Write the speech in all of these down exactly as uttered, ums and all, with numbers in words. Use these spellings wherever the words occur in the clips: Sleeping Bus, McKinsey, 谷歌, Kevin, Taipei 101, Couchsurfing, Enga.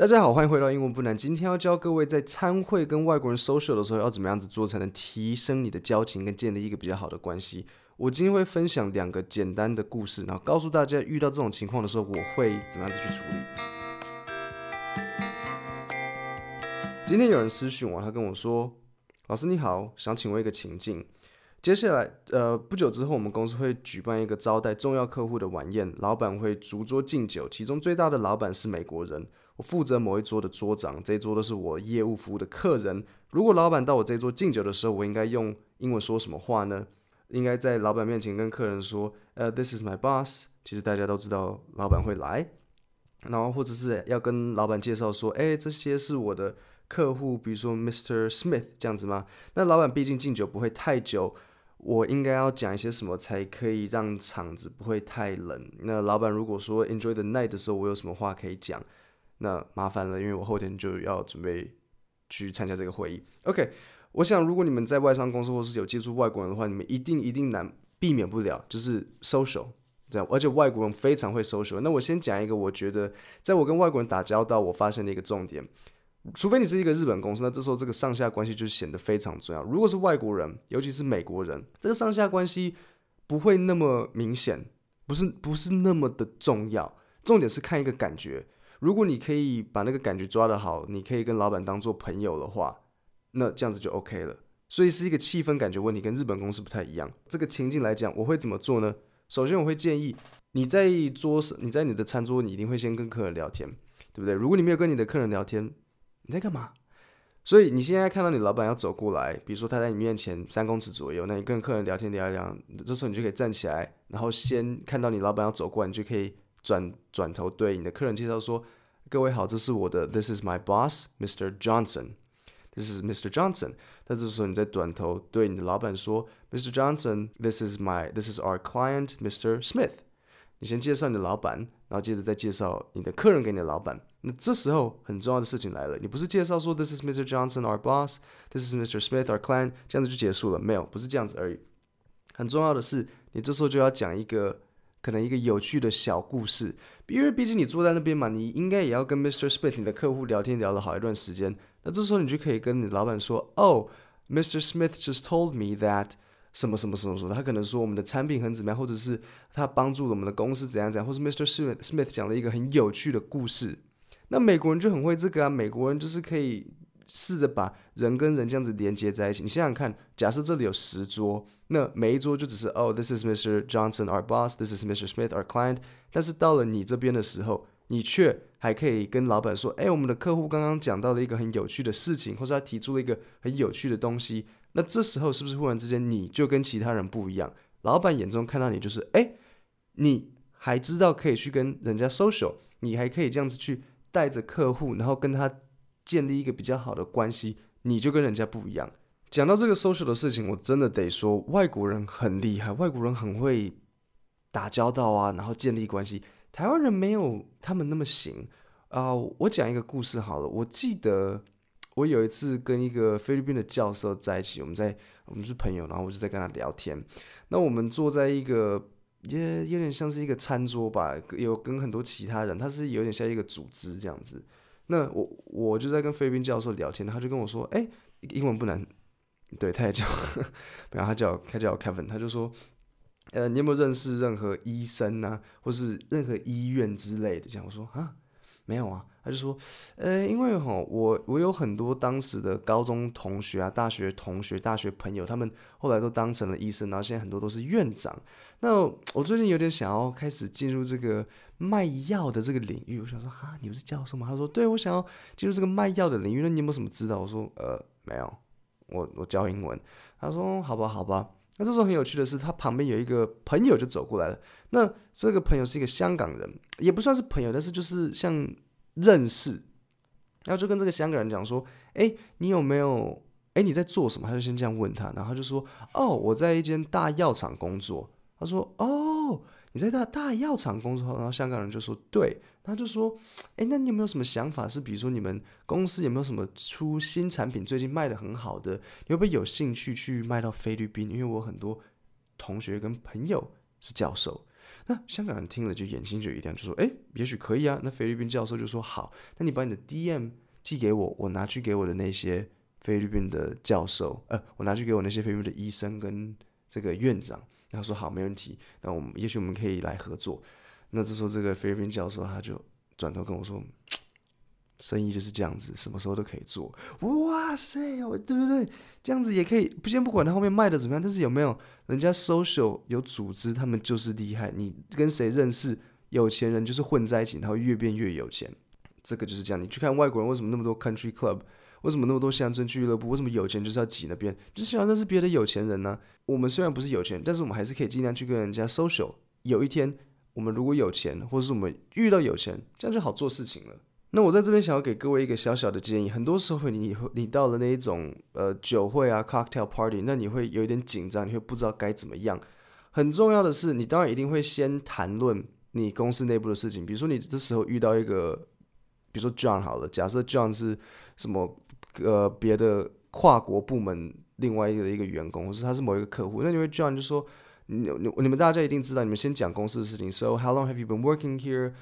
大家好，欢迎回到英文不难。今天要教各位在参会跟外国人 social 的时候要怎么样子做，才能提升你的交情跟建立一个比较好的关系。我今天会分享两个简单的故事，然后告诉大家遇到这种情况的时候，我会怎么样子去处理。今天有人私讯我，他跟我说：“老师你好，想请问一个情境。接下来，呃，不久之后，我们公司会举办一个招待重要客户的晚宴，老板会逐桌敬酒，其中最大的老板是美国人。”我负责某一桌的桌长，这一桌都是我业务服务的客人。如果老板到我这一桌敬酒的时候，我应该用英文说什么话呢？应该在老板面前跟客人说，呃、uh, ，This is my boss。其实大家都知道老板会来，然后或者是要跟老板介绍说，哎，这些是我的客户，比如说 Mister Smith 这样子吗？那老板毕竟敬酒不会太久，我应该要讲一些什么才可以让场子不会太冷？那老板如果说 Enjoy the night 的时候，我有什么话可以讲？那麻烦了，因为我后天就要准备去参加这个会议。OK， 我想如果你们在外商公司或是有接触外国人的话，你们一定一定难避免不了就是 social 这样，而且外国人非常会 social。那我先讲一个，我觉得在我跟外国人打交道，我发现的一个重点，除非你是一个日本公司，那这时候这个上下关系就显得非常重要。如果是外国人，尤其是美国人，这个上下关系不会那么明显，不是不是那么的重要，重点是看一个感觉。如果你可以把那个感觉抓得好，你可以跟老板当做朋友的话，那这样子就 OK 了。所以是一个气氛感觉问题，跟日本公司不太一样。这个情境来讲，我会怎么做呢？首先我会建议你在桌上，你在你的餐桌，你一定会先跟客人聊天，对不对？如果你没有跟你的客人聊天，你在干嘛？所以你现在看到你老板要走过来，比如说他在你面前三公尺左右，那你跟客人聊天聊一聊，这时候你就可以站起来，然后先看到你老板要走过来，你就可以转转头对你的客人介绍说，各位好，这是我的 This is my boss, Mister Johnson. This is Mister Johnson. 那这时候你再转头对你的老板说 Mister Johnson, this is my, this is our client, Mister Smith. 你先介绍你的老板，然后接着再介绍你的客人给你的老板。那这时候很重要的事情来了，你不是介绍说 This is Mister Johnson, our boss. This is Mister Smith, our client. 这样子就结束了，没有，不是这样子而已。很重要的是，你这时候就要讲一个可能一个有趣的小故事，因为毕竟你坐在那边嘛，你应该也要跟 Mister Smith 你的客户聊天聊了好一段时间。那这时候你就可以跟你老板说，哦 ，Mister Smith just told me that 什么什么什么什么，他可能说我们的产品很怎么样，或者是他帮助了我们的公司怎样怎样，或是 Mister Smith Smith 讲了一个很有趣的故事。那美国人就很会这个啊，美国人就是可以试着把人跟人这样子连接在一起。你想想看，假设这里有十桌，那每一桌就只是哦 ，This is Mister Johnson, our boss. This is Mister Smith, our client. 但是到了你这边的时候，你却还可以跟老板说，哎，我们的客户刚刚讲到了一个很有趣的事情，或是他提出了一个很有趣的东西。那这时候是不是忽然之间你就跟其他人不一样？老板眼中看到你就是，哎，你还知道可以去跟人家 social， 你还可以这样子去带着客户，然后跟他建立一个比较好的关系，你就跟人家不一样。讲到这个 social 的事情，我真的得说，外国人很厉害，外国人很会打交道啊，然后建立关系。台湾人没有他们那么行啊、呃。我讲一个故事好了，我记得我有一次跟一个菲律宾的教授在一起，我们在我们是朋友，然后我就在跟他聊天。那我们坐在一个也有点像是一个餐桌吧，有跟很多其他人，他是有点像一个组织这样子。那我我就在跟菲律宾教授聊天，他就跟我说，哎，英文不难，对，他也叫，然后他叫他叫 Kevin， 他就说，呃，你有没有认识任何医生啊，或是任何医院之类的？这样我说啊，没有啊。他就说，呃，因为哈，我我有很多当时的高中同学啊、大学同学、大学朋友，他们后来都当成了医生，然后现在很多都是院长。那我最近有点想要开始进入这个卖药的这个领域，我想说，哈，你不是教授吗？他说，对，我想要进入这个卖药的领域，那你有没有什么指导？我说，呃，没有，我我教英文。他说，好吧，好吧。那这时候很有趣的是，他旁边有一个朋友就走过来了。那这个朋友是一个香港人，也不算是朋友，但是就是像认识。然后就跟这个香港人讲说，哎，你有没有？哎，你在做什么？他就先这样问他，然后他就说，哦，我在一间大药厂工作。他说，哦，你在大大药厂工作。然后香港人就说，对。他就说，哎，那你有没有什么想法？是比如说你们公司有没有什么出新产品，最近卖得很好的，你会不会有兴趣去卖到菲律宾？因为我很多同学跟朋友是教授。那香港人听了就眼睛就一亮，就说哎，也许可以啊。那菲律宾教授就说好，那你把你的 D M 寄给我，我拿去给我的那些菲律宾的教授，呃，我拿去给我那些菲律宾的医生跟这个院长。然后说好，没问题，那我们也许我们可以来合作。那这时候这个菲律宾教授他就转头跟我说，生意就是这样子，什么时候都可以做。哇塞，对不对？这样子也可以，不先不管他后面卖的怎么样，但是有没有人家 social 有组织，他们就是厉害。你跟谁认识，有钱人就是混在一起，他会越变越有钱。这个就是这样。你去看外国人为什么那么多 country club， 为什么那么多乡村俱乐部，为什么有钱就是要挤那边，就是想要认识别的有钱人呢、啊？我们虽然不是有钱人，但是我们还是可以尽量去跟人家 social。有一天我们如果有钱，或者是我们遇到有钱，这样就好做事情了。那我在这边想要给各位一个小小的建议，很多时候 你, 你到了那一种、呃、酒会啊 cocktail party， 那你会有一点紧张，你会不知道该怎么样。很重要的是，你当然一定会先谈论你公司内部的事情，比如说你这时候遇到一个，比如说 John 好了，假设 John 是什么、呃、别的跨国部门另外一个一个员工，或是他是某一个客户，那你会 John 就说 你, 你, 你们大家一定知道，你们先讲公司的事情。 So how long have you been working here?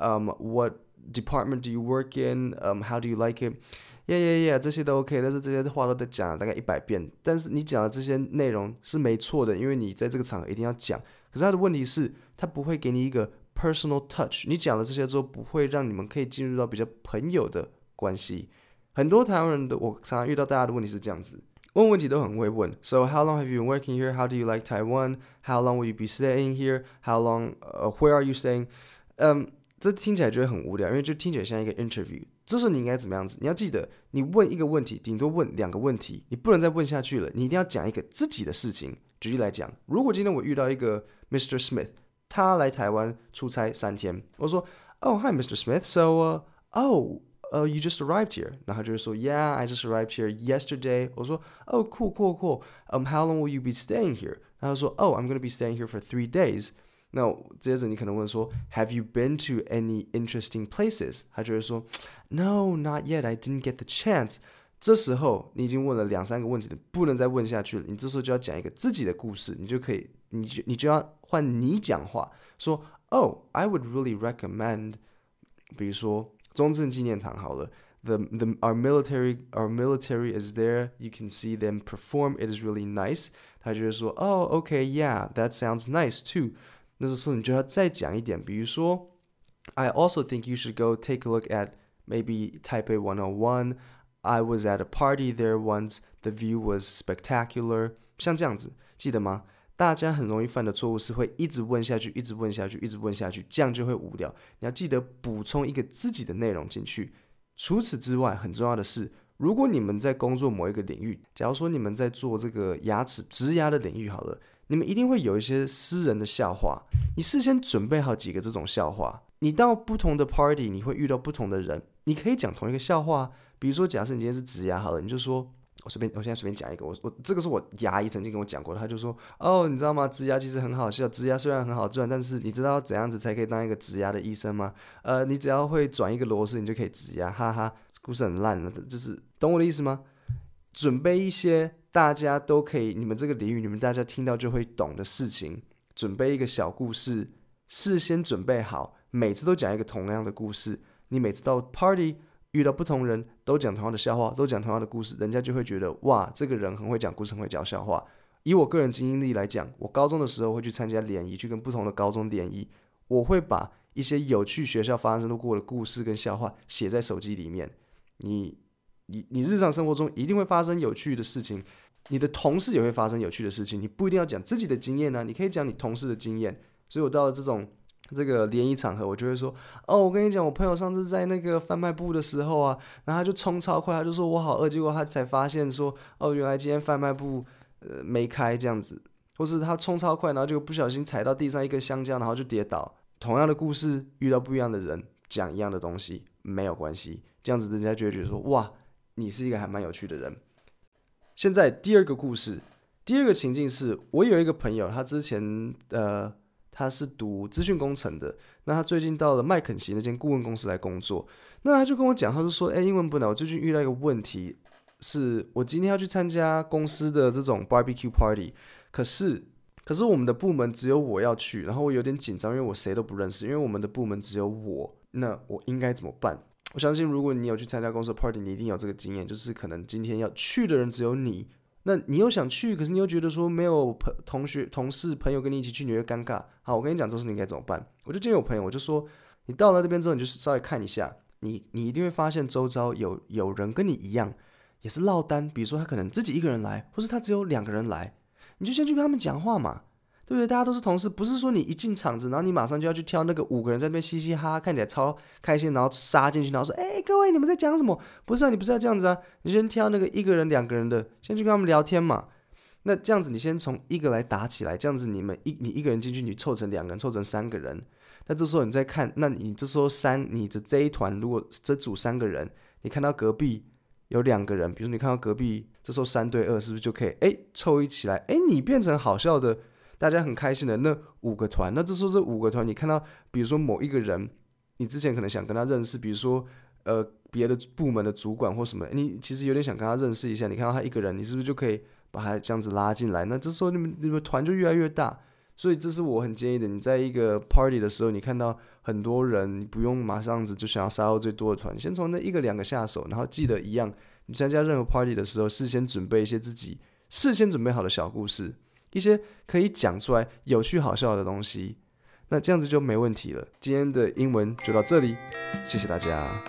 Um, what department do you work in? Um, how do you like it? Yeah, yeah, yeah， 这些都 OK， 但是这些话都讲了大概一百遍。但是你讲的这些内容是没错的，因为你在这个场合一定要讲。可是他的问题是，他不会给你一个 personal touch。你讲了这些之后，不会让你们可以进入到比较朋友的关系。很多台湾人的，我常常遇到大家的问题是这样子，问问题都很会问。 So how long have you been working here? How do you like Taiwan? How long will you be staying here? How long? Uh, where are you staying? Um.这听起来就会很无聊，因为就听起来像一个 interview。 这时候你应该怎么样子？你要记得，你问一个问题顶多问两个问题，你不能再问下去了，你一定要讲一个自己的事情。举例来讲，如果今天我遇到一个 Mister Smith， 他来台湾出差三天，我说 Oh hi Mister Smith, so、uh, oh、uh, you just arrived here。 然后他就会说 Yeah, I just arrived here yesterday。 我说 Oh cool cool cool、um, How long will you be staying here? 然后他说 Oh, I'm going to be staying here for three days。那接着你可能问说 Have you been to any interesting places? 他就会说 No, not yet, I didn't get the chance。 这时候你已经问了两三个问题了，不能再问下去了。你这时候就要讲一个自己的故事，你就可以你 就, 你就要换你讲话，说 Oh, I would really recommend， 比如说中正纪念堂好了， the, the, our, military, our military is there, you can see them perform, it is really nice。 他就会说 Oh, okay, yeah, that sounds nice too。那时候你就要再讲一点，比如说 I also think you should go take a look at maybe Taipei one oh one. I was at a party there once. The view was spectacular. 像这样子，记得吗？大家很容易犯的错误是会一直问下去，一直问下去，一直问下去，这样就会无聊。你要记得补充一个自己的内容进去。除此之外，很重要的是，如果你们在工作某一个领域，假如说你们在做这个牙齿植牙的领域好了，你们一定会有一些私人的笑话，你事先准备好几个这种笑话。你到不同的 party， 你会遇到不同的人，你可以讲同一个笑话。比如说，假设你今天是植牙好了，你就说，我随便，我现在随便讲一个，我我这个是我牙医曾经跟我讲过的，他就说，哦，你知道吗？植牙其实很好笑，植牙虽然很好赚，但是你知道怎样子才可以当一个植牙的医生吗？呃，你只要会转一个螺丝，你就可以植牙，哈哈，故事很烂了，就是懂我的意思吗？准备一些大家都可以，你们这个领域你们大家听到就会懂的事情，准备一个小故事，事先准备好，每次都讲一个同样的故事。你每次到 party 遇到不同人都讲同样的笑话，都讲同样的故事，人家就会觉得哇，这个人很会讲故事，很会讲笑话。以我个人经历来讲，我高中的时候会去参加联谊，去跟不同的高中联谊，我会把一些有趣学校发生过的故事跟笑话写在手机里面。你你你日常生活中一定会发生有趣的事情，你的同事也会发生有趣的事情，你不一定要讲自己的经验啊，你可以讲你同事的经验。所以我到了这种这个联谊场合，我就会说，哦，我跟你讲，我朋友上次在那个贩卖部的时候啊，然后他就冲超快，他就说我好饿，结果他才发现说，哦，原来今天贩卖部呃没开这样子，或是他冲超快，然后就不小心踩到地上一个香蕉，然后就跌倒。同样的故事，遇到不一样的人，讲一样的东西没有关系，这样子人家就会觉得说，哇，你是一个还蛮有趣的人。现在第二个故事，第二个情境是，我有一个朋友，他之前呃他是读资讯工程的，那他最近到了麦肯锡那间顾问公司来工作。那他就跟我讲，他就说，哎，英文不难，我最近遇到一个问题，是我今天要去参加公司的这种 barbecue party， 可是可是我们的部门只有我要去，然后我有点紧张，因为我谁都不认识，因为我们的部门只有我，那我应该怎么办？我相信如果你有去参加公司的 party， 你一定有这个经验，就是可能今天要去的人只有你，那你又想去，可是你又觉得说没有同学、同事、朋友跟你一起去，你会尴尬。好，我跟你讲这事你应该怎么办。我就建议我朋友，我就说你到了这边之后，你就稍微看一下，你你一定会发现周遭有有人跟你一样也是落单，比如说他可能自己一个人来，或是他只有两个人来，你就先去跟他们讲话嘛，对不对？大家都是同事，不是说你一进场子然后你马上就要去挑那个五个人在那边嘻嘻哈哈看起来超开心然后杀进去然后说哎、欸、各位你们在讲什么，不是啊，你不是要这样子啊，你先挑那个一个人两个人的先去跟他们聊天嘛。那这样子你先从一个来打起来，这样子你们一你一个人进去你凑成两个人凑成三个人，那这时候你再看，那你这时候三你的这一团如果这组三个人你看到隔壁有两个人，比如你看到隔壁这时候三对二，是不是就可以哎凑一起来，哎你变成好笑的大家很开心的那五个团。那这时候这五个团你看到比如说某一个人你之前可能想跟他认识，比如说呃别的部门的主管或什么，你其实有点想跟他认识一下，你看到他一个人你是不是就可以把他这样子拉进来，那这时候你们你们团就越来越大。所以这是我很建议的，你在一个 party 的时候你看到很多人你不用马上就想要杀到最多的团，先从那一个两个下手，然后记得一样你参加任何 party 的时候事先准备一些自己事先准备好的小故事，一些可以讲出来有趣好笑的东西，那这样子就没问题了。今天的英文就到这里，谢谢大家。